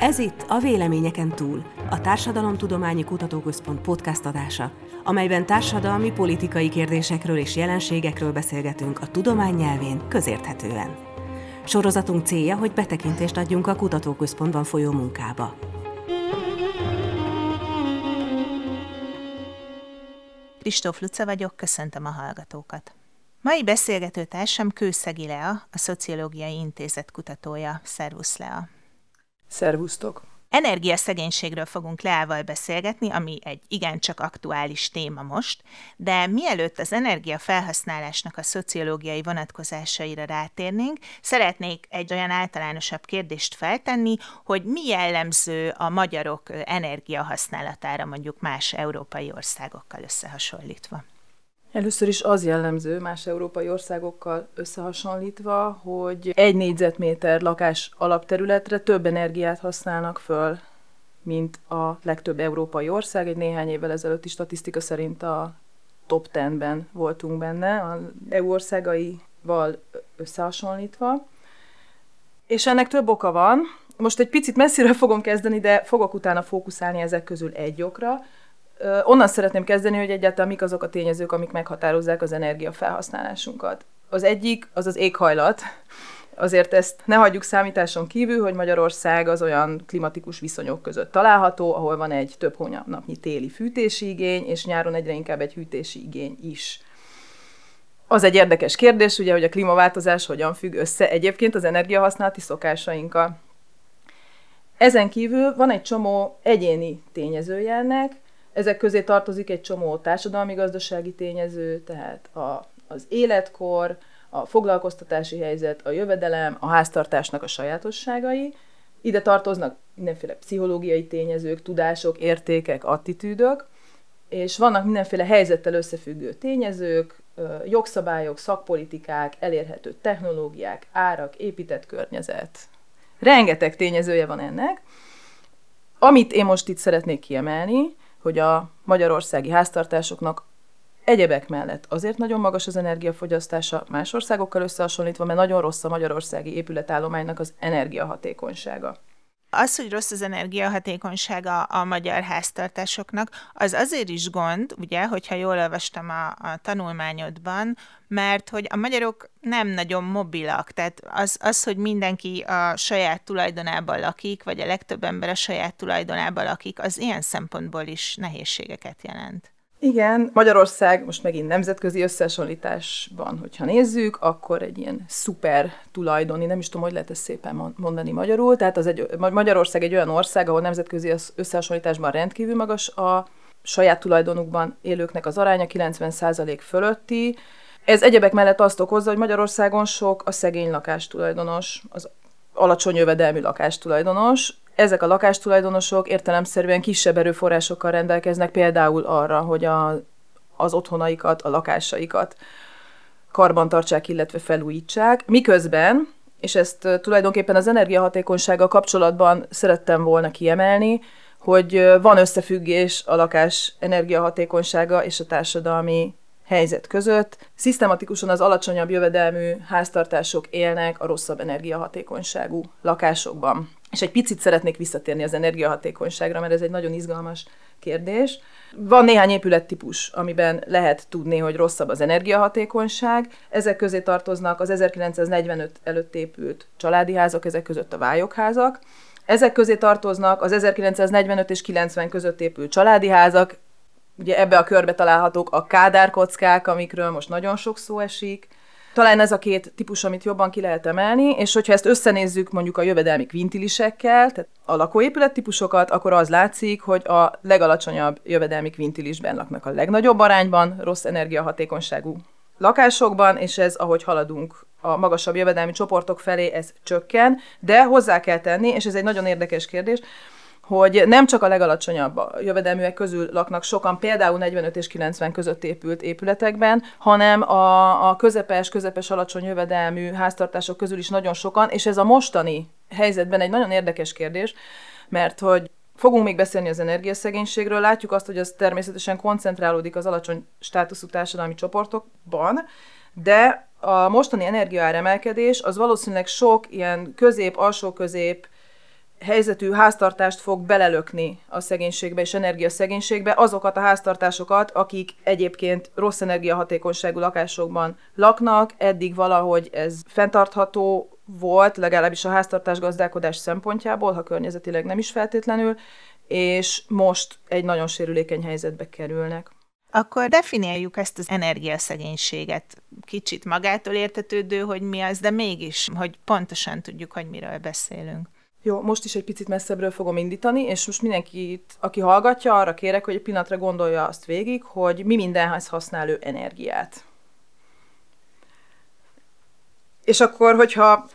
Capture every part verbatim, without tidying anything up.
Ez itt a Véleményeken túl, a Társadalomtudományi Kutatóközpont podcast adása, amelyben társadalmi, politikai kérdésekről és jelenségekről beszélgetünk a tudomány nyelvén közérthetően. Sorozatunk célja, hogy betekintést adjunk a kutatóközpontban folyó munkába. Kristóf Luca vagyok, köszöntöm a hallgatókat. Mai beszélgető társam Kőszeghy Lea, a Szociológiai Intézet kutatója. Szervusz, Lea! Szervusztok! Energiaszegénységről fogunk Leával beszélgetni, ami egy igencsak aktuális téma most, de mielőtt az energiafelhasználásnak a szociológiai vonatkozásaira rátérnénk, szeretnék egy olyan általánosabb kérdést feltenni, hogy mi jellemző a magyarok energiahasználatára mondjuk más európai országokkal összehasonlítva? Először is az jellemző más európai országokkal összehasonlítva, hogy egy négyzetméter lakás alapterületre több energiát használnak föl, mint a legtöbb európai ország. Egy néhány évvel ezelőtti statisztika szerint a top tízben voltunk benne, az é u országaival összehasonlítva. És ennek több oka van. Most egy picit messziről fogom kezdeni, de fogok utána fókuszálni ezek közül egy okra. Onnan szeretném kezdeni, hogy egyáltalán mik azok a tényezők, amik meghatározzák az energiafelhasználásunkat. Az egyik, az az éghajlat. Azért ezt ne hagyjuk számításon kívül, hogy Magyarország az olyan klimatikus viszonyok között található, ahol van egy több hónapnyi téli fűtési igény, és nyáron egyre inkább egy hűtési igény is. Az egy érdekes kérdés, ugye, hogy a klímaváltozás hogyan függ össze egyébként az energiahasználati szokásainkkal. Ezen kívül van egy csomó egyéni tényezője ennek. Ezek közé tartozik egy csomó társadalmi-gazdasági tényező, tehát a, az életkor, a foglalkoztatási helyzet, a jövedelem, a háztartásnak a sajátosságai. Ide tartoznak mindenféle pszichológiai tényezők, tudások, értékek, attitűdök, és vannak mindenféle helyzettel összefüggő tényezők, jogszabályok, szakpolitikák, elérhető technológiák, árak, épített környezet. Rengeteg tényezője van ennek. Amit én most itt szeretnék kiemelni, hogy a magyarországi háztartásoknak egyebek mellett azért nagyon magas az energiafogyasztása más országokkal összehasonlítva, mert nagyon rossz a magyarországi épületállománynak az energiahatékonysága. Az, hogy rossz az energiahatékonysága a magyar háztartásoknak, az azért is gond, ugye, hogyha jól olvastam a, a tanulmányodban, mert hogy a magyarok nem nagyon mobilak, tehát az, az, hogy mindenki a saját tulajdonában lakik, vagy a legtöbb ember a saját tulajdonában lakik, az ilyen szempontból is nehézségeket jelent. Igen, Magyarország most megint nemzetközi összehasonlításban, hogyha nézzük, akkor egy ilyen szuper tulajdoni, nem is tudom, hogy lehet ezt szépen mondani magyarul, tehát az egy, Magyarország egy olyan ország, ahol nemzetközi összehasonlításban rendkívül magas a saját tulajdonukban élőknek az aránya, kilencven százalék fölötti. Ez egyebek mellett azt okozza, hogy Magyarországon sok a szegény lakástulajdonos, az alacsony jövedelmű lakástulajdonos. Ezek a lakástulajdonosok értelemszerűen kisebb erőforrásokkal rendelkeznek, például arra, hogy a, az otthonaikat, a lakásaikat karbantartsák, illetve felújítsák. Miközben, és ezt tulajdonképpen az energiahatékonysággal kapcsolatban szerettem volna kiemelni, hogy van összefüggés a lakás energiahatékonysága és a társadalmi helyzet között. Szisztematikusan az alacsonyabb jövedelmű háztartások élnek a rosszabb energiahatékonyságú lakásokban. És egy picit szeretnék visszatérni az energiahatékonyságra, mert ez egy nagyon izgalmas kérdés. Van néhány épülettípus, amiben lehet tudni, hogy rosszabb az energiahatékonyság. Ezek közé tartoznak az ezerkilencszáznegyvenöt előtt épült családi házak, ezek között a vályokházak. Ezek közé tartoznak az ezerkilencszáznegyvenöt és kilencven között épült családi házak. Ugye ebbe a körbe találhatók a kádár-kockák, amikről most nagyon sok szó esik. Talán ez a két típus, amit jobban ki lehet emelni, és hogyha ezt összenézzük mondjuk a jövedelmi kvintilisekkel, tehát a lakóépület típusokat, akkor az látszik, hogy a legalacsonyabb jövedelmi kvintilisben laknak a legnagyobb arányban, rossz energiahatékonyságú lakásokban, és ez, ahogy haladunk a magasabb jövedelmi csoportok felé, ez csökken, de hozzá kell tenni, és ez egy nagyon érdekes kérdés, hogy nem csak a legalacsonyabb a jövedelműek közül laknak sokan, például negyvenöt és kilencven között épült épületekben, hanem a, a közepes, közepes alacsony jövedelmű háztartások közül is nagyon sokan, és ez a mostani helyzetben egy nagyon érdekes kérdés, mert hogy fogunk még beszélni az energiaszegénységről, látjuk azt, hogy az természetesen koncentrálódik az alacsony státuszú társadalmi csoportokban, de a mostani energiaáremelkedés az valószínűleg sok ilyen közép, alsó közép, helyzetű háztartást fog belelökni a szegénységbe és energiaszegénységbe, azokat a háztartásokat, akik egyébként rossz energiahatékonyságú lakásokban laknak. Eddig valahogy ez fenntartható volt, legalábbis a háztartás gazdálkodás szempontjából, ha környezetileg nem is feltétlenül, és most egy nagyon sérülékeny helyzetbe kerülnek. Akkor definiáljuk ezt az energiaszegénységet. Kicsit magától értetődő, hogy mi az, de mégis, hogy pontosan tudjuk, hogy miről beszélünk. Jó, most is egy picit messzebbről fogom indítani, és most mindenkit, aki hallgatja, arra kérek, hogy egy pillanatra gondolja azt végig, hogy mi mindenhez használ ő energiát. És akkor, hogyha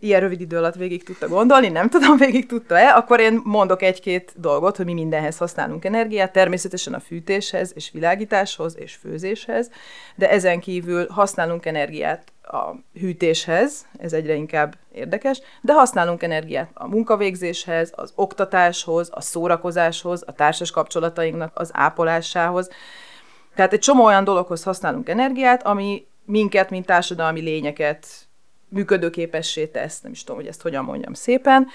ilyen rövid idő alatt végig tudta gondolni, nem tudom, végig tudta-e, akkor én mondok egy-két dolgot, hogy mi mindenhez használunk energiát, természetesen a fűtéshez, és világításhoz, és főzéshez, de ezen kívül használunk energiát a hűtéshez, ez egyre inkább érdekes, de használunk energiát a munkavégzéshez, az oktatáshoz, a szórakozáshoz, a társas kapcsolatainknak az ápolásához. Tehát egy csomó olyan dologhoz használunk energiát, ami minket, mint társadalmi lényeket működőképessé tesz, nem is tudom, hogy ezt hogyan mondjam szépen.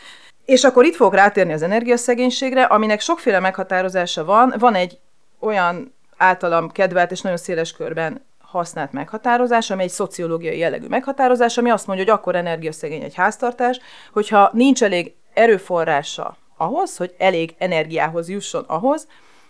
És akkor itt fogok rátérni az energiaszegénységre, aminek sokféle meghatározása van. Van egy olyan általam kedvelt és nagyon széles körben használt meghatározás, ami egy szociológiai jellegű meghatározás, ami azt mondja, hogy akkor energiaszegény egy háztartás, hogyha nincs elég erőforrása ahhoz, hogy elég energiához jusson ahhoz,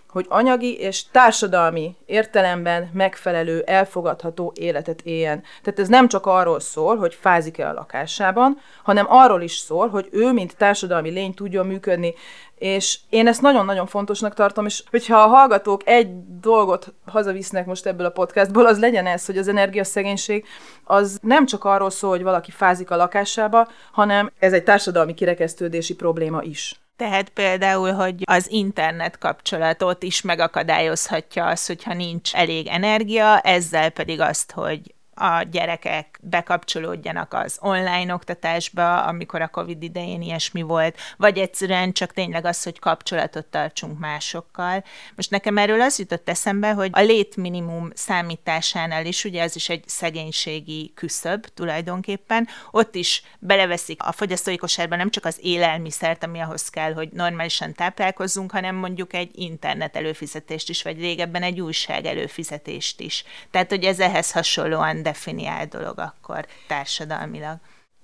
hogy anyagi és társadalmi értelemben megfelelő, elfogadható életet éljen. Tehát ez nem csak arról szól, hogy fázik-e a lakásában, hanem arról is szól, hogy ő, mint társadalmi lény tudjon működni. És én ezt nagyon-nagyon fontosnak tartom, és hogyha a hallgatók egy dolgot hazavisznek most ebből a podcastból, az legyen ez, hogy az energiaszegénység az nem csak arról szól, hogy valaki fázik a lakásába, hanem ez egy társadalmi kirekesztődési probléma is. Tehát például, hogy az internet kapcsolatot is megakadályozhatja az, hogyha nincs elég energia, ezzel pedig azt, hogy a gyerekek bekapcsolódjanak az online oktatásba, amikor a Covid idején ilyesmi volt, vagy egyszerűen csak tényleg az, hogy kapcsolatot tartsunk másokkal. Most nekem erről az jutott eszembe, hogy a létminimum számításánál is, ugye az is egy szegénységi küszöb tulajdonképpen, ott is beleveszik a fogyasztói kosárba nem csak az élelmiszert, ami ahhoz kell, hogy normálisan táplálkozzunk, hanem mondjuk egy internet előfizetést is, vagy régebben egy újság előfizetést is. Tehát, hogy ez ehhez hasonlóan definiál dolog akkor társadalmilag.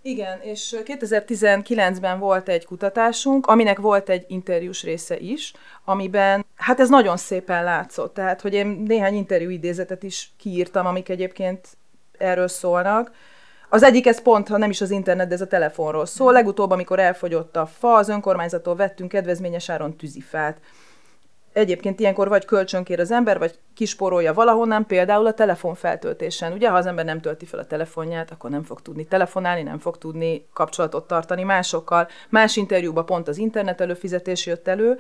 Igen, és kétezer-tizenkilencben volt egy kutatásunk, aminek volt egy interjús része is, amiben, hát ez nagyon szépen látszott, tehát, hogy én néhány interjú idézetet is kiírtam, amik egyébként erről szólnak. Az egyik, ez pont, ha nem is az internet, de ez a telefonról szól. Legutóbb, amikor elfogyott a fa, az önkormányzattól vettünk kedvezményes áron tűzifát. Egyébként ilyenkor vagy kölcsönkér az ember, vagy kispórolja valahonnan, például a telefonfeltöltésen. Ugye, ha az ember nem tölti fel a telefonját, akkor nem fog tudni telefonálni, nem fog tudni kapcsolatot tartani másokkal. Más interjúban pont az internet előfizetés jött elő,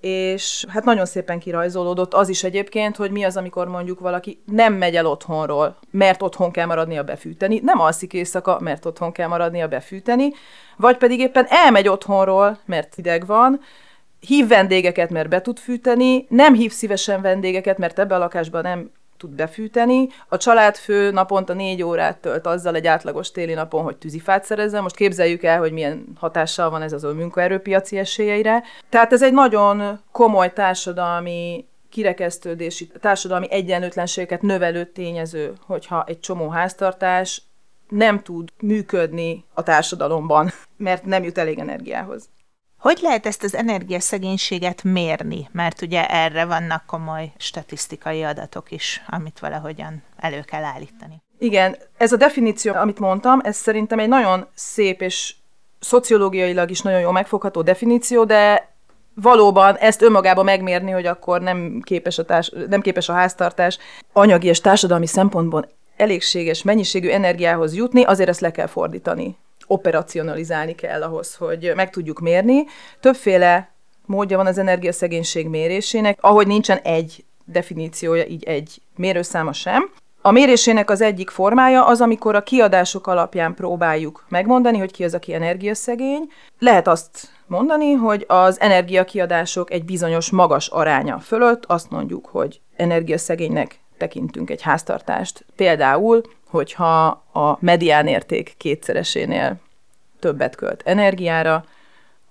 és hát nagyon szépen kirajzolódott az is egyébként, hogy mi az, amikor mondjuk valaki nem megy el otthonról, mert otthon kell maradnia befűteni, nem alszik éjszaka, mert otthon kell maradnia befűteni, vagy pedig éppen elmegy otthonról, mert hideg van, hív vendégeket, mert be tud fűteni, nem hív szívesen vendégeket, mert ebbe a lakásban nem tud befűteni. A családfő naponta négy órát tölt azzal egy átlagos téli napon, hogy tűzifát szerezzen. Most képzeljük el, hogy milyen hatással van ez az ő munkaerőpiaci esélyeire. Tehát ez egy nagyon komoly társadalmi kirekesztődési, társadalmi egyenlőtlenségeket növelő tényező, hogyha egy csomó háztartás nem tud működni a társadalomban, mert nem jut elég energiához. Hogy lehet ezt az energiaszegénységet mérni? Mert ugye erre vannak komoly statisztikai adatok is, amit valahogyan elő kell állítani. Igen, ez a definíció, amit mondtam, ez szerintem egy nagyon szép és szociológiailag is nagyon jól megfogható definíció, de valóban ezt önmagában megmérni, hogy akkor nem képes a, társ- nem képes a háztartás anyagi és társadalmi szempontból elégséges mennyiségű energiához jutni, azért ezt le kell fordítani. Operacionalizálni kell ahhoz, hogy meg tudjuk mérni. Többféle módja van az energiaszegénység mérésének, ahogy nincsen egy definíciója, így egy mérőszáma sem. A mérésének az egyik formája az, amikor a kiadások alapján próbáljuk megmondani, hogy ki az, aki energiaszegény. Lehet azt mondani, hogy az energiakiadások egy bizonyos magas aránya fölött azt mondjuk, hogy energiaszegénynek tekintünk egy háztartást. Például hogyha a mediánérték kétszeresénél többet költ energiára,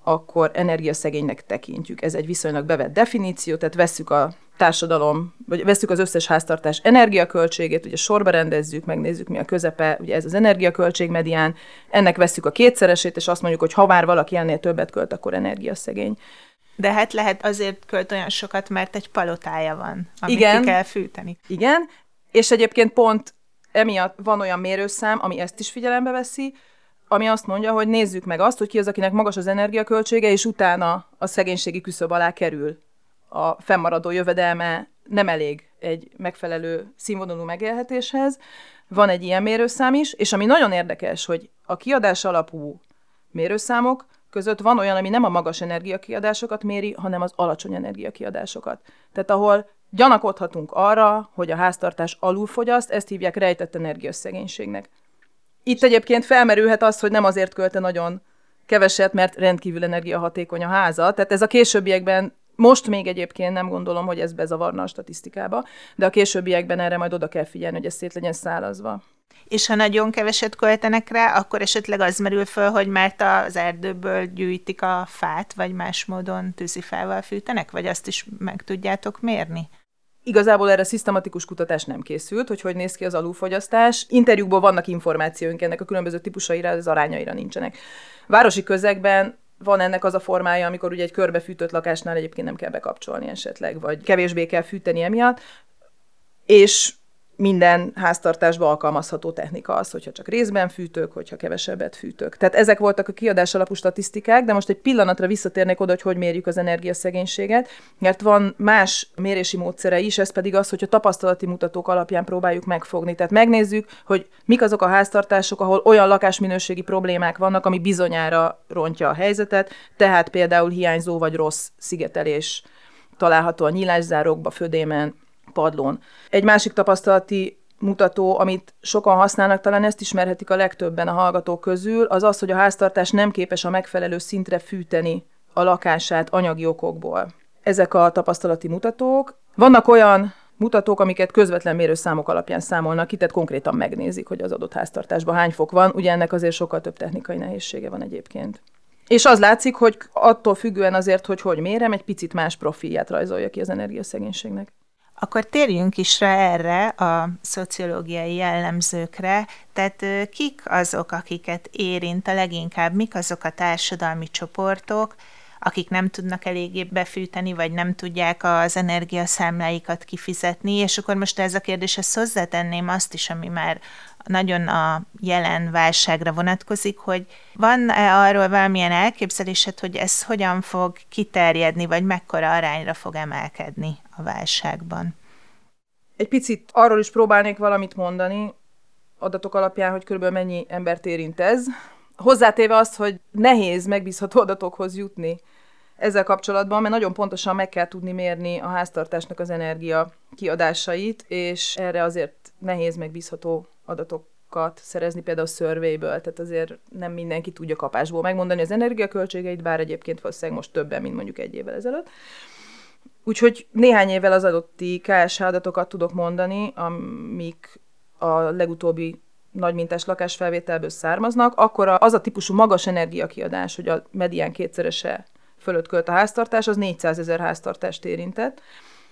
akkor energiaszegénynek tekintjük. Ez egy viszonylag bevett definíció, tehát vesszük a társadalom, vagy vesszük az összes háztartás energiaköltségét, ugye sorba rendezzük, megnézzük, mi a közepe, ugye ez az energiaköltség medián, ennek vesszük a kétszeresét, és azt mondjuk, hogy ha már valaki ennél többet költ, akkor energiaszegény. De hát lehet azért költ olyan sokat, mert egy palotája van, amit igen, ki kell fűteni. Igen, és egyébként pont emiatt van olyan mérőszám, ami ezt is figyelembe veszi, ami azt mondja, hogy nézzük meg azt, hogy ki az, akinek magas az energiaköltsége, és utána a szegénységi küszöb alá kerül. A fennmaradó jövedelme nem elég egy megfelelő színvonalú megélhetéshez. Van egy ilyen mérőszám is, és ami nagyon érdekes, hogy a kiadás alapú mérőszámok között van olyan, ami nem a magas energiakiadásokat méri, hanem az alacsony energiakiadásokat. Tehát ahol gyanakodhatunk arra, hogy a háztartás alulfogyaszt, ezt hívják rejtett energiaszegénységnek. Itt egyébként felmerülhet az, hogy nem azért költe nagyon keveset, mert rendkívül energiahatékony a háza. Tehát ez a későbbiekben, most még egyébként nem gondolom, hogy ez bezavarna a statisztikába, de a későbbiekben erre majd oda kell figyelni, hogy ez szét legyen szálazva. És ha nagyon keveset költenek rá, akkor esetleg az merül föl, hogy mert az erdőből gyűjtik a fát, vagy más módon tűzifával fűtenek, vagy azt is meg tudjátok mérni? Igazából erre szisztematikus kutatás nem készült, hogy hogy néz ki az alulfogyasztás. Interjúkból vannak információink, ennek a különböző típusaira, az arányaira nincsenek. Városi közegben van ennek az a formája, amikor ugye egy körbefűtött lakásnál egyébként nem kell bekapcsolni esetleg, vagy kevésbé kell fűteni emiatt, és minden háztartásba alkalmazható technika az, hogyha csak részben fűtök, hogyha kevesebbet fűtök. Tehát ezek voltak a kiadás alapú statisztikák, de most egy pillanatra visszatérnék oda, hogy hogy mérjük az energiaszegénységet, mert van más mérési módszere is, ez pedig az, hogy a tapasztalati mutatók alapján próbáljuk megfogni. Tehát megnézzük, hogy mik azok a háztartások, ahol olyan lakásminőségi problémák vannak, ami bizonyára rontja a helyzetet, tehát például hiányzó vagy rossz szigetelés található a nyílászárókba, födémen, padlón. Egy másik tapasztalati mutató, amit sokan használnak, talán ezt ismerhetik a legtöbben a hallgatók közül, az az, hogy a háztartás nem képes a megfelelő szintre fűteni a lakását anyagi okokból. Ezek a tapasztalati mutatók. Vannak olyan mutatók, amiket közvetlen mérőszámok alapján számolnak ki, tehát konkrétan megnézik, hogy az adott háztartásban hány fok van, ugye ennek azért sokkal több technikai nehézsége van egyébként. És az látszik, hogy attól függően azért, hogy hogy mérem, egy picit más profilját rajzolja ki az energiaszegénységnek. Akkor térjünk is rá erre a szociológiai jellemzőkre, tehát kik azok, akiket érint a leginkább, mik azok a társadalmi csoportok, akik nem tudnak eléggé befűteni, vagy nem tudják az energiaszámláikat kifizetni, és akkor most ez a kérdés, ezt hozzátenném azt is, ami már nagyon a jelen válságra vonatkozik, hogy van-e arról valamilyen elképzelésed, hogy ez hogyan fog kiterjedni, vagy mekkora arányra fog emelkedni a válságban? Egy picit arról is próbálnék valamit mondani, adatok alapján, hogy körülbelül mennyi embert érint ez. Hozzátéve azt, hogy nehéz megbízható adatokhoz jutni ezzel kapcsolatban, mert nagyon pontosan meg kell tudni mérni a háztartásnak az energia kiadásait, és erre azért nehéz megbízható adatokat szerezni, például a surveyből, tehát azért nem mindenki tudja kapásból megmondani az energiaköltségeit, bár egyébként valószínűleg most többen, mint mondjuk egy évvel ezelőtt. Úgyhogy néhány évvel az adotti ká es há adatokat tudok mondani, amik a legutóbbi nagymintás lakásfelvételből származnak, akkor az a típusú magas energiakiadás, hogy a medián kétszerese fölött költ a háztartás, az négyszázezer háztartást érintett.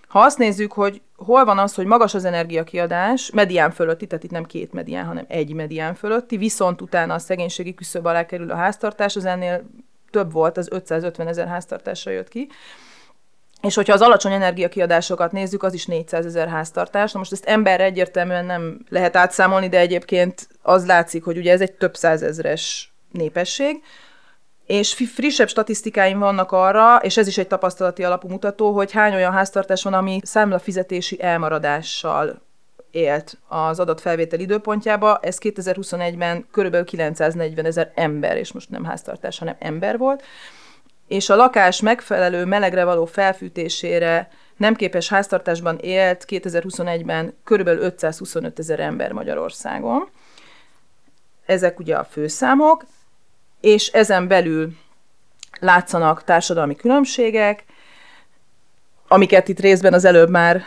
Ha azt nézzük, hogy hol van az, hogy magas az energiakiadás, medián fölötti, tehát itt nem két medián, hanem egy medián fölötti, viszont utána a szegénységi küszöb alá kerül a háztartás, az ennél több volt, az ötszázötvenezer háztartásra jött ki. És hogyha az alacsony energiakiadásokat nézzük, az is négyszázezer háztartás. Na most ezt emberre egyértelműen nem lehet átszámolni, de egyébként az látszik, hogy ugye ez egy több százezres népesség. És frissebb statisztikáim vannak arra, és ez is egy tapasztalati alapú mutató, hogy hány olyan háztartás van, ami számlafizetési elmaradással élt az adott felvétel időpontjába. Ez kétezer-huszonegyben körülbelül kilencszáznegyvenezer ember, és most nem háztartás, hanem ember volt. És a lakás megfelelő melegre való felfűtésére nem képes háztartásban élt kétezer-huszonegyben körülbelül ötszázhuszonötezer ember Magyarországon. Ezek ugye a főszámok, és ezen belül látszanak társadalmi különbségek, amiket itt részben az előbb már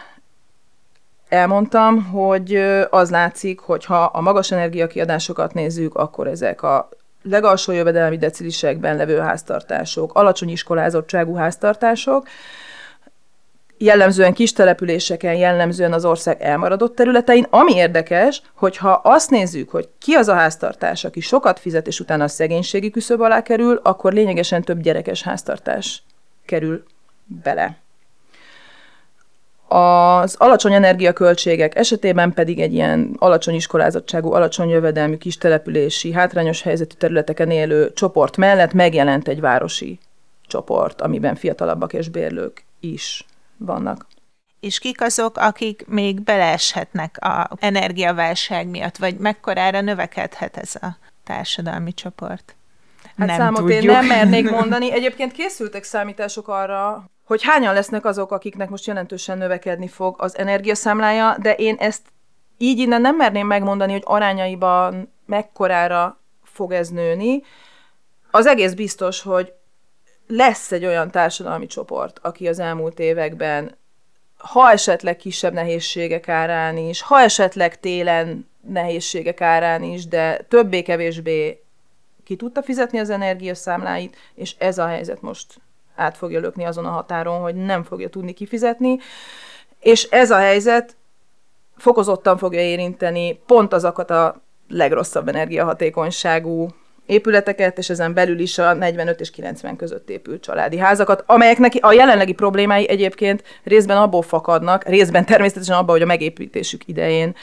elmondtam, hogy az látszik, hogy ha a magas energiakiadásokat nézzük, akkor ezek a legalsó jövedelmi decilisekben levő háztartások, alacsony iskolázottságú háztartások, jellemzően kis településeken, jellemzően az ország elmaradott területein. Ami érdekes, hogyha azt nézzük, hogy ki az a háztartás, aki sokat fizet, és utána a szegénységi küszöb alá kerül, akkor lényegesen több gyerekes háztartás kerül bele. Az alacsony energiaköltségek esetében pedig egy ilyen alacsony iskolázottságú, alacsony jövedelmű, kis települési, hátrányos helyzetű területeken élő csoport mellett megjelent egy városi csoport, amiben fiatalabbak és bérlők is vannak. És kik azok, akik még beleeshetnek az energiaválság miatt, vagy mekkorára növekedhet ez a társadalmi csoport? Hát nem számot tudjuk. Én nem mernék mondani. Egyébként készültek számítások arra, hogy hányan lesznek azok, akiknek most jelentősen növekedni fog az energiaszámlája, de én ezt így innen nem merném megmondani, hogy arányaiban mekkorára fog ez nőni. Az egész biztos, hogy lesz egy olyan társadalmi csoport, aki az elmúlt években, ha esetleg kisebb nehézségek árán is, ha esetleg télen nehézségek árán is, de többé-kevésbé ki tudta fizetni az energiaszámláit, és ez a helyzet most át fogja lökni azon a határon, hogy nem fogja tudni kifizetni, és ez a helyzet fokozottan fogja érinteni pont azokat a legrosszabb energiahatékonyságú épületeket, és ezen belül is a negyvenöt és kilencven között épült családi házakat, amelyeknek a jelenlegi problémái egyébként részben abból fakadnak, részben természetesen abban, hogy a megépítésük idején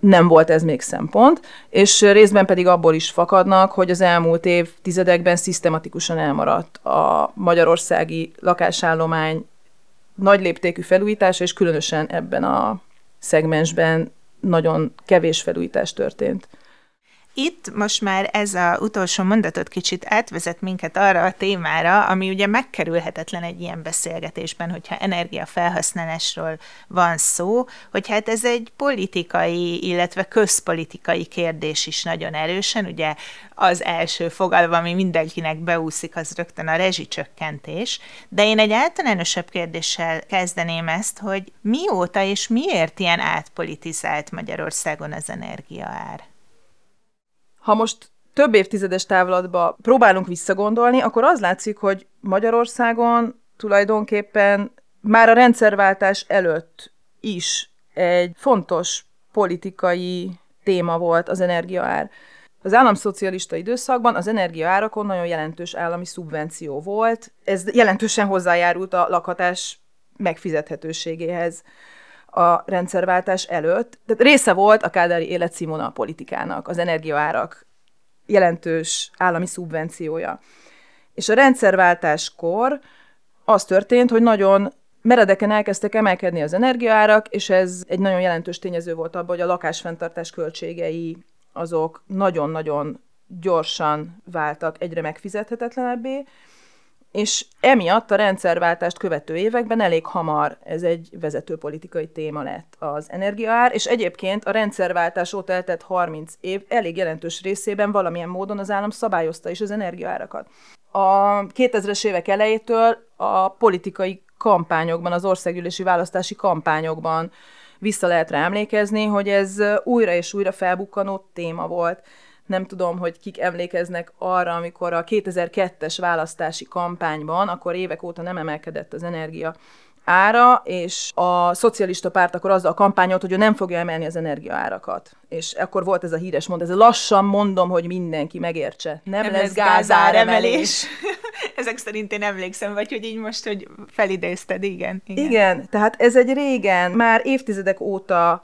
nem volt ez még szempont, és részben pedig abból is fakadnak, hogy az elmúlt évtizedekben szisztematikusan elmaradt a magyarországi lakásállomány nagy léptékű felújítása, és különösen ebben a szegmensben nagyon kevés felújítás történt. Itt most már ez az utolsó mondatot kicsit átvezet minket arra a témára, ami ugye megkerülhetetlen egy ilyen beszélgetésben, hogyha energiafelhasználásról van szó, hogy hát ez egy politikai, illetve közpolitikai kérdés is nagyon erősen, ugye az első fogalma, ami mindenkinek beúszik, az rögtön a rezsicsökkentés, de én egy általánosabb kérdéssel kezdeném ezt, hogy mióta és miért ilyen átpolitizált Magyarországon az energiaár? Ha most több évtizedes távlatba próbálunk visszagondolni, akkor az látszik, hogy Magyarországon tulajdonképpen már a rendszerváltás előtt is egy fontos politikai téma volt az energiaár. Az államszocialista időszakban az energiaárakon nagyon jelentős állami szubvenció volt, ez jelentősen hozzájárult a lakhatás megfizethetőségéhez a rendszerváltás előtt. Tehát része volt a kádári életszínvonal politikának, az energiaárak jelentős állami szubvenciója. És a rendszerváltáskor az történt, hogy nagyon meredeken elkezdtek emelkedni az energiaárak, és ez egy nagyon jelentős tényező volt abban, hogy a lakásfenntartás költségei azok nagyon-nagyon gyorsan váltak egyre megfizethetetlenebbé, és emiatt a rendszerváltást követő években elég hamar ez egy vezető politikai téma lett az energiaár, és egyébként a rendszerváltás óta eltelt harminc év elég jelentős részében valamilyen módon az állam szabályozta is az energiaárakat. A kétezres évek elejétől a politikai kampányokban, az országgyűlési választási kampányokban vissza lehet rá emlékezni, hogy ez újra és újra felbukkanó téma volt. Nem tudom, hogy kik emlékeznek arra, amikor a kétezer-kettes választási kampányban, akkor évek óta nem emelkedett az energia ára, és a szocialista párt akkor azzal kampányolt, hogy ő nem fogja emelni az energiaárakat. És akkor volt ez a híres mondat, ez lassan mondom, hogy mindenki megértse. Nem, nem lesz, lesz gázáremelés. Ezek szerint én emlékszem, vagy hogy így most, hogy felidézted, igen. Igen, igen, tehát ez egy régen, már évtizedek óta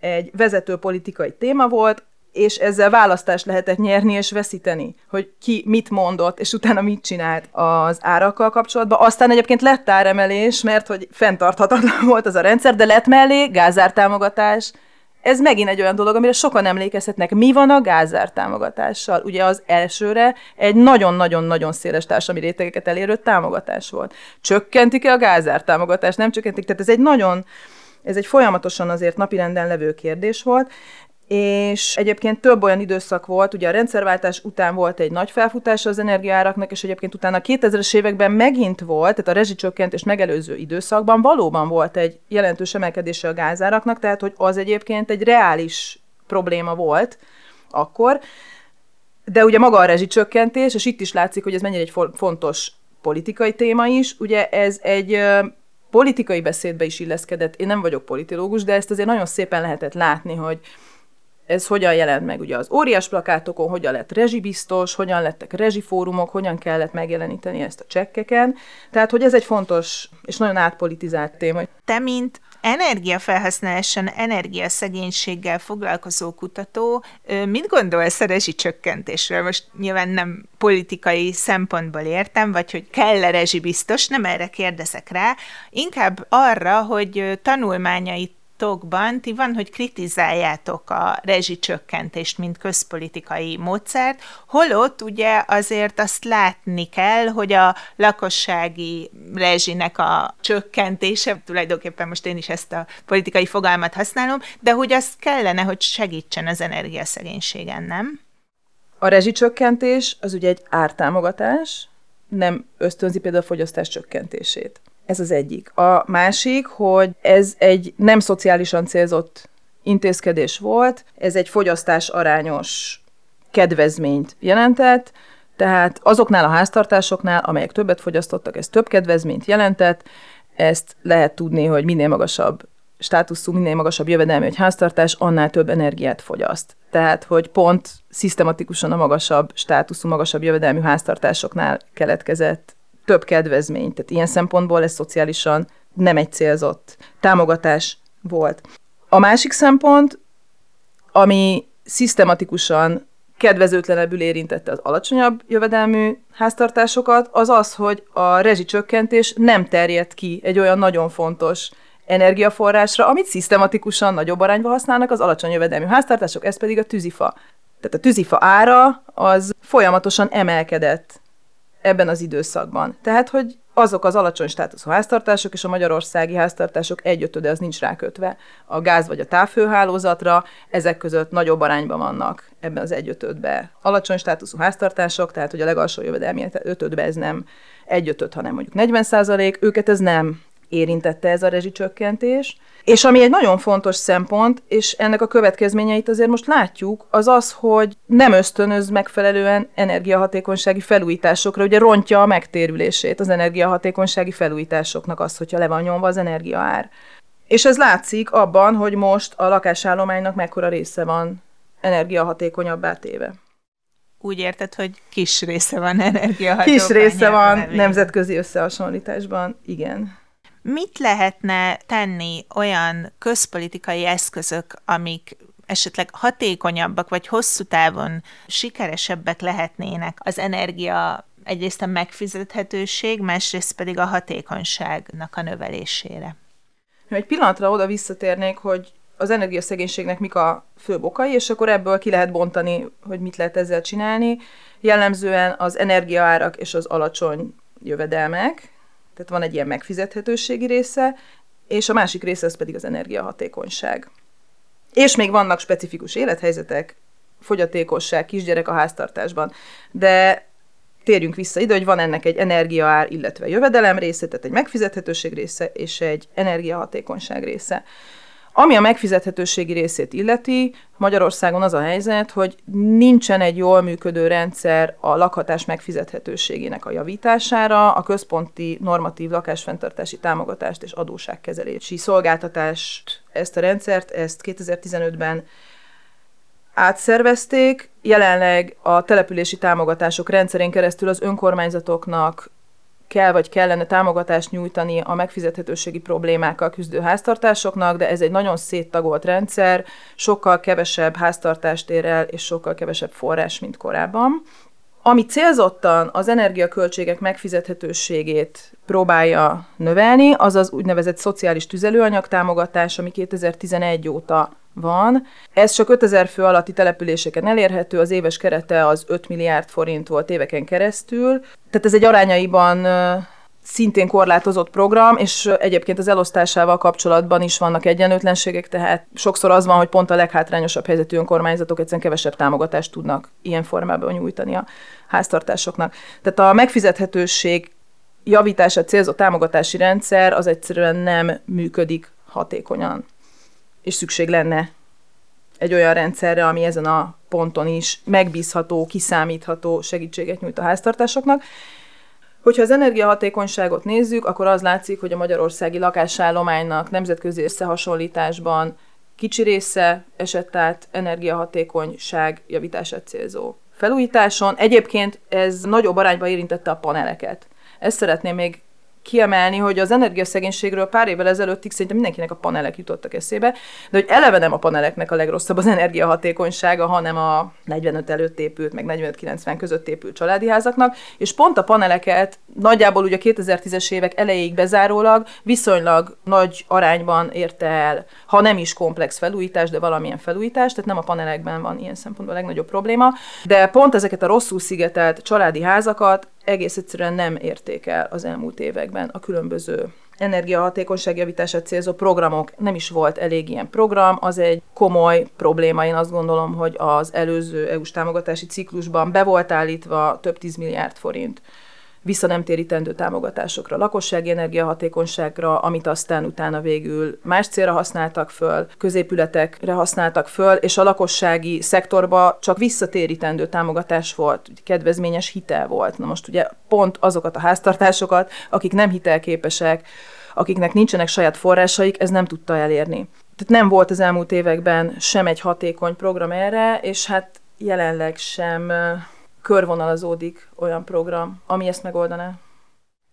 egy vezető politikai téma volt, és ezzel választást lehetett nyerni és veszíteni, hogy ki mit mondott, és utána mit csinált az árakkal kapcsolatban. Aztán egyébként lett áremelés, mert hogy fenntarthatatlan volt az a rendszer, de lett mellé gázártámogatás. Ez megint egy olyan dolog, amire sokan emlékezhetnek. Mi van a gázártámogatással? Ugye az elsőre egy nagyon-nagyon-nagyon széles társadalmi rétegeket elérő támogatás volt. Csökkentik-e a gázártámogatást? Nem csökkentik. Tehát ez egy nagyon, ez egy folyamatosan azért napirenden levő kérdés volt, és egyébként több olyan időszak volt, ugye a rendszerváltás után volt egy nagy felfutása az energiaáraknak, és egyébként utána a kétezres években megint volt, tehát a rezsicsökkentés megelőző időszakban valóban volt egy jelentős emelkedése a gázáraknak, tehát hogy az egyébként egy reális probléma volt akkor, De ugye maga a rezsicsökkentés, és itt is látszik, hogy ez mennyire egy fontos politikai téma is. Ugye ez egy politikai beszédbe is illeszkedett, én nem vagyok politológus, de ezt azért nagyon szépen lehetett látni, hogy ez hogyan jelent meg ugye az óriás plakátokon, hogyan lett rezsibiztos, hogyan lettek rezsifórumok, hogyan kellett megjeleníteni ezt a csekkeken. Tehát, hogy ez egy fontos és nagyon átpolitizált téma. Te, mint energiafelhasználáson, energiaszegénységgel foglalkozó kutató, mit gondolsz a rezsicsökkentésről? Most nyilván nem politikai szempontból értem, vagy hogy kell-e rezsibiztos, nem erre kérdezek rá, inkább arra, hogy tanulmányait tokban, ti van, hogy kritizáljátok a rezsicsökkentést, mint közpolitikai módszert, holott ugye azért azt látni kell, hogy a lakossági rezsinek a csökkentése, tulajdonképpen most én is ezt a politikai fogalmat használom, de hogy az kellene, hogy segítsen az energiaszegénységen, nem? A rezsicsökkentés az ugye egy ártámogatás, nem ösztönzi például a fogyasztás csökkentését. Ez az egyik. A másik, hogy ez egy nem szociálisan célzott intézkedés volt, ez egy fogyasztás arányos kedvezményt jelentett, tehát azoknál a háztartásoknál, amelyek többet fogyasztottak, ez több kedvezményt jelentett, ezt lehet tudni, hogy minél magasabb státuszú, minél magasabb jövedelmű egy háztartás, annál több energiát fogyaszt. Tehát, hogy pont szisztematikusan a magasabb státuszú, magasabb jövedelmű háztartásoknál keletkezett több kedvezmény, tehát ilyen szempontból ez szociálisan nem egy célzott támogatás volt. A másik szempont, ami szisztematikusan kedvezőtlenebbül érintette az alacsonyabb jövedelmű háztartásokat, az az, hogy a rezsicsökkentés nem terjed ki egy olyan nagyon fontos energiaforrásra, amit szisztematikusan nagyobb arányban használnak az alacsony jövedelmű háztartások, ez pedig a tűzifa. Tehát a tűzifa ára az folyamatosan emelkedett ebben az időszakban. Tehát, hogy azok az alacsony státuszú háztartások és a magyarországi háztartások egyötöde az nincs rákötve a gáz vagy a távhőhálózatra, ezek között nagyobb arányban vannak ebben az egyötödben. Alacsony státuszú háztartások, tehát hogy a legalsó jövedelmi ötödben ez nem egyötöd, hanem mondjuk negyven százalék, őket ez nem érintette ez a rezsicsökkentés. És ami egy nagyon fontos szempont, és ennek a következményeit azért most látjuk, az az, hogy nem ösztönöz megfelelően energiahatékonysági felújításokra, ugye rontja a megtérülését az energiahatékonysági felújításoknak az, hogyha le van nyomva az energiaár. És ez látszik abban, hogy most a lakásállománynak mekkora része van energiahatékonyabbá téve. Úgy érted, hogy kis része van energiahatékonyabbá. Kis része van nemzetközi összehasonlításban, igen. Mit lehetne tenni olyan közpolitikai eszközök, amik esetleg hatékonyabbak, vagy hosszú távon sikeresebbek lehetnének az energia, egyrészt a megfizethetőség, másrészt pedig a hatékonyságnak a növelésére? Egy pillanatra oda visszatérnék, hogy az energiaszegénységnek mik a főbb okai, és akkor ebből ki lehet bontani, hogy mit lehet ezzel csinálni. Jellemzően az energiaárak és az alacsony jövedelmek, tehát van egy ilyen megfizethetőségi része, és a másik része az pedig az energiahatékonyság. És még vannak specifikus élethelyzetek, fogyatékosság, kisgyerek a háztartásban, de térjünk vissza ide, hogy van ennek egy energiaár, illetve jövedelem része, tehát egy megfizethetőség része, és egy energiahatékonyság része. Ami a megfizethetőségi részét illeti, Magyarországon az a helyzet, hogy nincsen egy jól működő rendszer a lakhatás megfizethetőségének a javítására, a központi normatív lakásfenntartási támogatást és adósságkezelési szolgáltatást, ezt a rendszert, ezt kétezer-tizenötben átszervezték. Jelenleg a települési támogatások rendszerén keresztül az önkormányzatoknak kell vagy kellene támogatást nyújtani a megfizethetőségi problémákkal küzdő háztartásoknak, de ez egy nagyon széttagolt rendszer, sokkal kevesebb háztartást ér el, és sokkal kevesebb forrás, mint korábban. Ami célzottan az energiaköltségek megfizethetőségét próbálja növelni, az az úgynevezett szociális tüzelőanyag támogatás, ami kétezer-tizenegy óta van. Ez csak ötezer fő alatti településeken elérhető, az éves kerete az öt milliárd forint volt éveken keresztül. Tehát ez egy arányaiban szintén korlátozott program, és egyébként az elosztásával kapcsolatban is vannak egyenlőtlenségek, tehát sokszor az van, hogy pont a leghátrányosabb helyzetű önkormányzatok egyszerűen kevesebb támogatást tudnak ilyen formában nyújtani a háztartásoknak. Tehát a megfizethetőség javítása célzó támogatási rendszer az egyszerűen nem működik hatékonyan, és szükség lenne egy olyan rendszerre, ami ezen a ponton is megbízható, kiszámítható segítséget nyújt a háztartásoknak. Hogyha az energiahatékonyságot nézzük, akkor az látszik, hogy a magyarországi lakásállománynak nemzetközi összehasonlításban kicsi része esett át energiahatékonyság javítását célzó felújításon. Egyébként ez nagyobb arányban érintette a paneleket. Ezt szeretném még kiemelni, hogy az energiaszegénységről pár évvel ezelőttig szerintem mindenkinek a panelek jutottak eszébe, de hogy eleve nem a paneleknek a legrosszabb az energiahatékonysága, hanem a negyvenöt előtt épült, meg negyvenöt kilencven között épült családi házaknak, és pont a paneleket nagyjából ugye a kétezer-tízes évek elejéig bezárólag viszonylag nagy arányban érte el, ha nem is komplex felújítás, de valamilyen felújítás, tehát nem a panelekben van ilyen szempontból a legnagyobb probléma, de pont ezeket a rosszul szigetelt családi házakat egész egyszerűen nem érték el az elmúlt években a különböző energiahatékonyságjavítását célzó programok. Nem is volt elég ilyen program, az egy komoly probléma. Én azt gondolom, hogy az előző é u-s támogatási ciklusban be volt állítva több tíz milliárd forint vissza nem térítendő támogatásokra, lakossági energiahatékonyságra, amit aztán utána végül más célra használtak föl, középületekre használtak föl, és a lakossági szektorba csak visszatérítendő támogatás volt, kedvezményes hitel volt. Na most ugye pont azokat a háztartásokat, akik nem hitelképesek, akiknek nincsenek saját forrásaik, ez nem tudta elérni. Tehát nem volt az elmúlt években sem egy hatékony program erre, és hát jelenleg sem körvonalazódik olyan program, ami ezt megoldaná.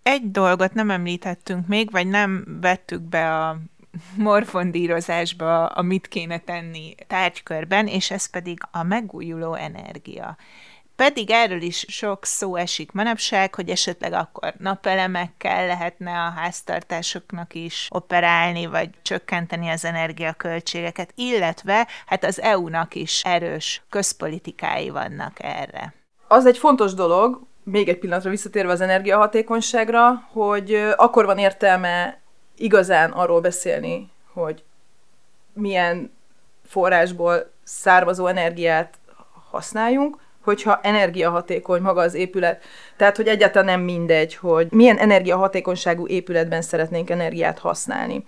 Egy dolgot nem említettünk még, vagy nem vettük be a morfondírozásba, amit kéne tenni tárgykörben, és ez pedig a megújuló energia. Pedig erről is sok szó esik manapság, hogy esetleg akkor napelemekkel lehetne a háztartásoknak is operálni, vagy csökkenteni az energiaköltségeket, illetve hát az é u-nak is erős közpolitikái vannak erre. Az egy fontos dolog, még egy pillanatra visszatérve az energiahatékonyságra, hogy akkor van értelme igazán arról beszélni, hogy milyen forrásból származó energiát használjunk, hogyha energiahatékony maga az épület. Tehát, hogy egyáltalán nem mindegy, hogy milyen energiahatékonyságú épületben szeretnénk energiát használni.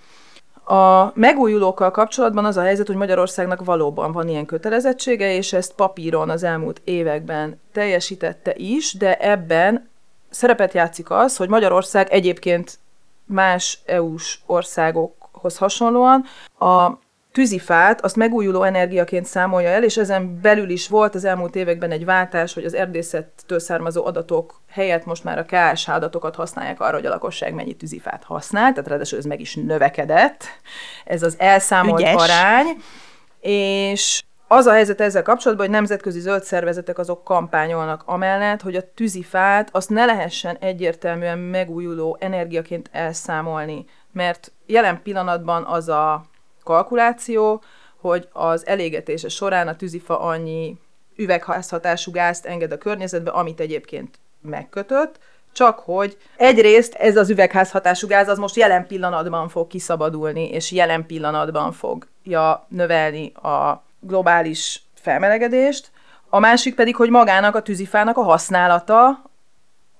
A megújulókkal kapcsolatban az a helyzet, hogy Magyarországnak valóban van ilyen kötelezettsége, és ezt papíron az elmúlt években teljesítette is, de ebben szerepet játszik az, hogy Magyarország egyébként más é u-s országokhoz hasonlóan a tűzifát azt megújuló energiaként számolja el, és ezen belül is volt az elmúlt években egy váltás, hogy az erdészettől származó adatok helyett most már a ká es há adatokat használják arra, hogy a lakosság mennyi tűzifát használ, tehát ráadásul ez meg is növekedett, ez az elszámolt ügyes arány, és az a helyzet ezzel kapcsolatban, hogy nemzetközi zöld szervezetek azok kampányolnak amellett, hogy a tűzifát azt ne lehessen egyértelműen megújuló energiaként elszámolni, mert jelen pillanatban az a kalkuláció, hogy az elégetése során a tűzifa annyi üvegházhatású gázt enged a környezetbe, amit egyébként megkötött, csak hogy egyrészt ez az üvegházhatású gáz az most jelen pillanatban fog kiszabadulni, és jelen pillanatban fogja növelni a globális felmelegedést, a másik pedig, hogy magának a tűzifának a használata,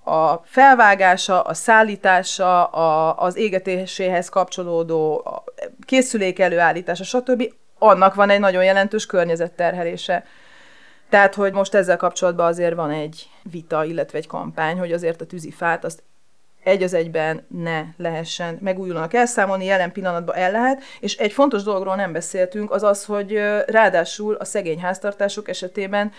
a felvágása, a szállítása, a, az égetéséhez kapcsolódó készülék előállítása, stb. Annak van egy nagyon jelentős környezetterhelése. Tehát, hogy most ezzel kapcsolatban azért van egy vita, illetve egy kampány, hogy azért a tűzifát azt egy az egyben ne lehessen megújulónak elszámolni, jelen pillanatban el lehet, és egy fontos dologról nem beszéltünk, az az, hogy ráadásul a szegény háztartások esetében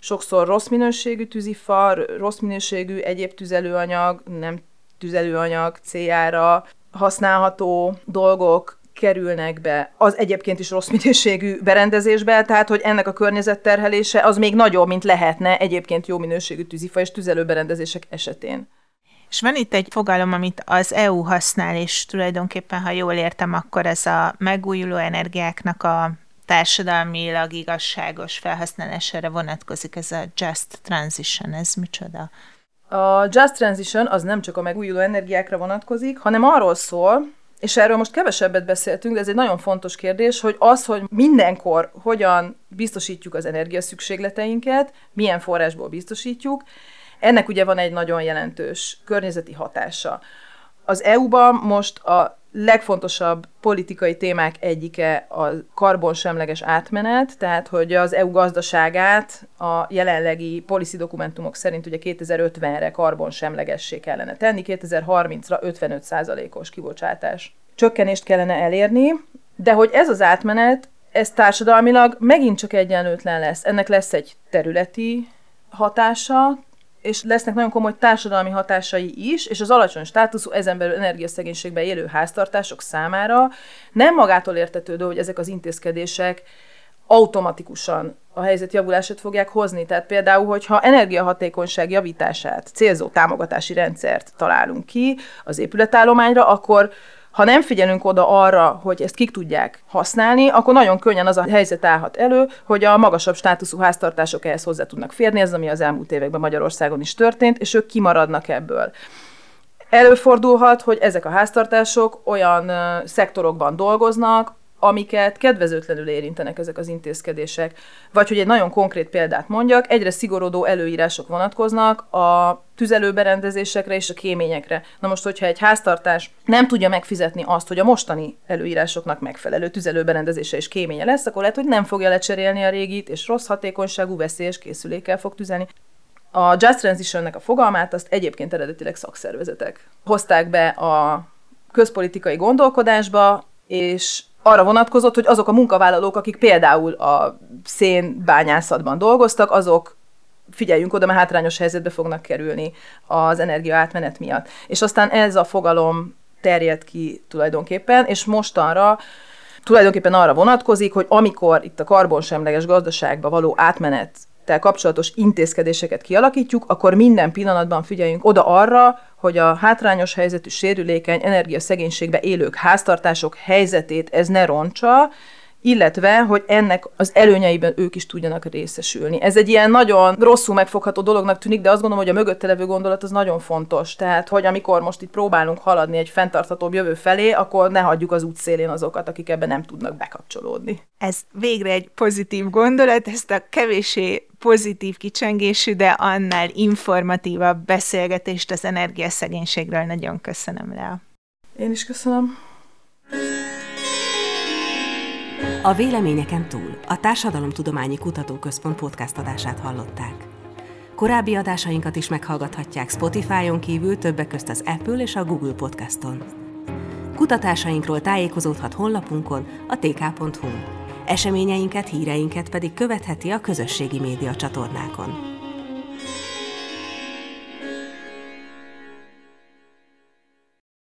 sokszor rossz minőségű tűzifa, rossz minőségű egyéb tüzelőanyag, nem tüzelőanyag céljára használható dolgok kerülnek be az egyébként is rossz minőségű berendezésbe, tehát hogy ennek a környezetterhelése az még nagyobb, mint lehetne egyébként jó minőségű tűzifa és tüzelőberendezések esetén. És van itt egy fogalom, amit az é u használ, és tulajdonképpen, ha jól értem, akkor ez a megújuló energiáknak a társadalmilag igazságos felhasználására vonatkozik, ez a Just Transition, ez micsoda? A Just Transition az nem csak a megújuló energiákra vonatkozik, hanem arról szól, és erről most kevesebbet beszéltünk, de ez egy nagyon fontos kérdés, hogy az, hogy mindenkor hogyan biztosítjuk az energiaszükségleteinket, milyen forrásból biztosítjuk, ennek ugye van egy nagyon jelentős környezeti hatása. Az é u-ban most a legfontosabb politikai témák egyike a karbonsemleges átmenet, tehát hogy az é u gazdaságát a jelenlegi policy dokumentumok szerint ugye kétezer-ötvenre karbonsemlegessé kellene tenni, kétezer-harmincra ötvenöt százalékos kibocsátás csökkenést kellene elérni, de hogy ez az átmenet, ez társadalmilag megint csak egyenlőtlen lesz. Ennek lesz egy területi hatása, és lesznek nagyon komoly társadalmi hatásai is, és az alacsony státuszú, ezen belül energiaszegénységben élő háztartások számára nem magától értetődő, hogy ezek az intézkedések automatikusan a helyzet javulását fogják hozni. Tehát például, hogyha energiahatékonyság javítását célzó támogatási rendszert találunk ki az épületállományra, akkor ha nem figyelünk oda arra, hogy ezt kik tudják használni, akkor nagyon könnyen az a helyzet állhat elő, hogy a magasabb státuszú háztartások ehhez hozzá tudnak férni, ez ami az elmúlt években Magyarországon is történt, és ők kimaradnak ebből. Előfordulhat, hogy ezek a háztartások olyan szektorokban dolgoznak, amiket kedvezőtlenül érintenek ezek az intézkedések. Vagy hogy egy nagyon konkrét példát mondjak, egyre szigorodó előírások vonatkoznak a tüzelőberendezésekre és a kéményekre. Na most, hogyha egy háztartás nem tudja megfizetni azt, hogy a mostani előírásoknak megfelelő tüzelőberendezése és kéménye lesz, akkor lehet, hogy nem fogja lecserélni a régit, és rossz hatékonyságú, veszélyes készülékkel fog tüzelni. A Just Transitionnek a fogalmát azt egyébként eredetileg szakszervezetek hozták be a közpolitikai gondolkodásba, és arra vonatkozott, hogy azok a munkavállalók, akik például a szénbányászatban dolgoztak, azok figyeljünk oda, mert hátrányos helyzetbe fognak kerülni az energiaátmenet miatt. És aztán ez a fogalom terjed ki tulajdonképpen, és mostanra tulajdonképpen arra vonatkozik, hogy amikor itt a karbonsemleges gazdaságba való átmenettel kapcsolatos intézkedéseket kialakítjuk, akkor minden pillanatban figyeljünk oda arra, hogy a hátrányos helyzetű, sérülékeny, energiaszegénységbe élők, háztartások helyzetét ez ne rontsa, illetve, hogy ennek az előnyeiben ők is tudjanak részesülni. Ez egy ilyen nagyon rosszul megfogható dolognak tűnik, de azt gondolom, hogy a mögötte levő gondolat az nagyon fontos. Tehát, hogy amikor most itt próbálunk haladni egy fenntarthatóbb jövő felé, akkor ne hagyjuk az útszélén azokat, akik ebben nem tudnak bekapcsolódni. Ez végre egy pozitív gondolat, ezt a kevéssé pozitív kicsengésű, de annál informatívabb beszélgetést az energiaszegénységről. Nagyon köszönöm, Lea. Én is köszönöm. A Véleményeken túl a Társadalomtudományi Kutatóközpont podcast adását hallották. Korábbi adásainkat is meghallgathatják Spotify-on kívül többek közt az Apple és a Google podcaston. Kutatásainkról tájékozódhat honlapunkon, a té ká pont hú. Eseményeinket, híreinket pedig követheti a közösségi média csatornákon.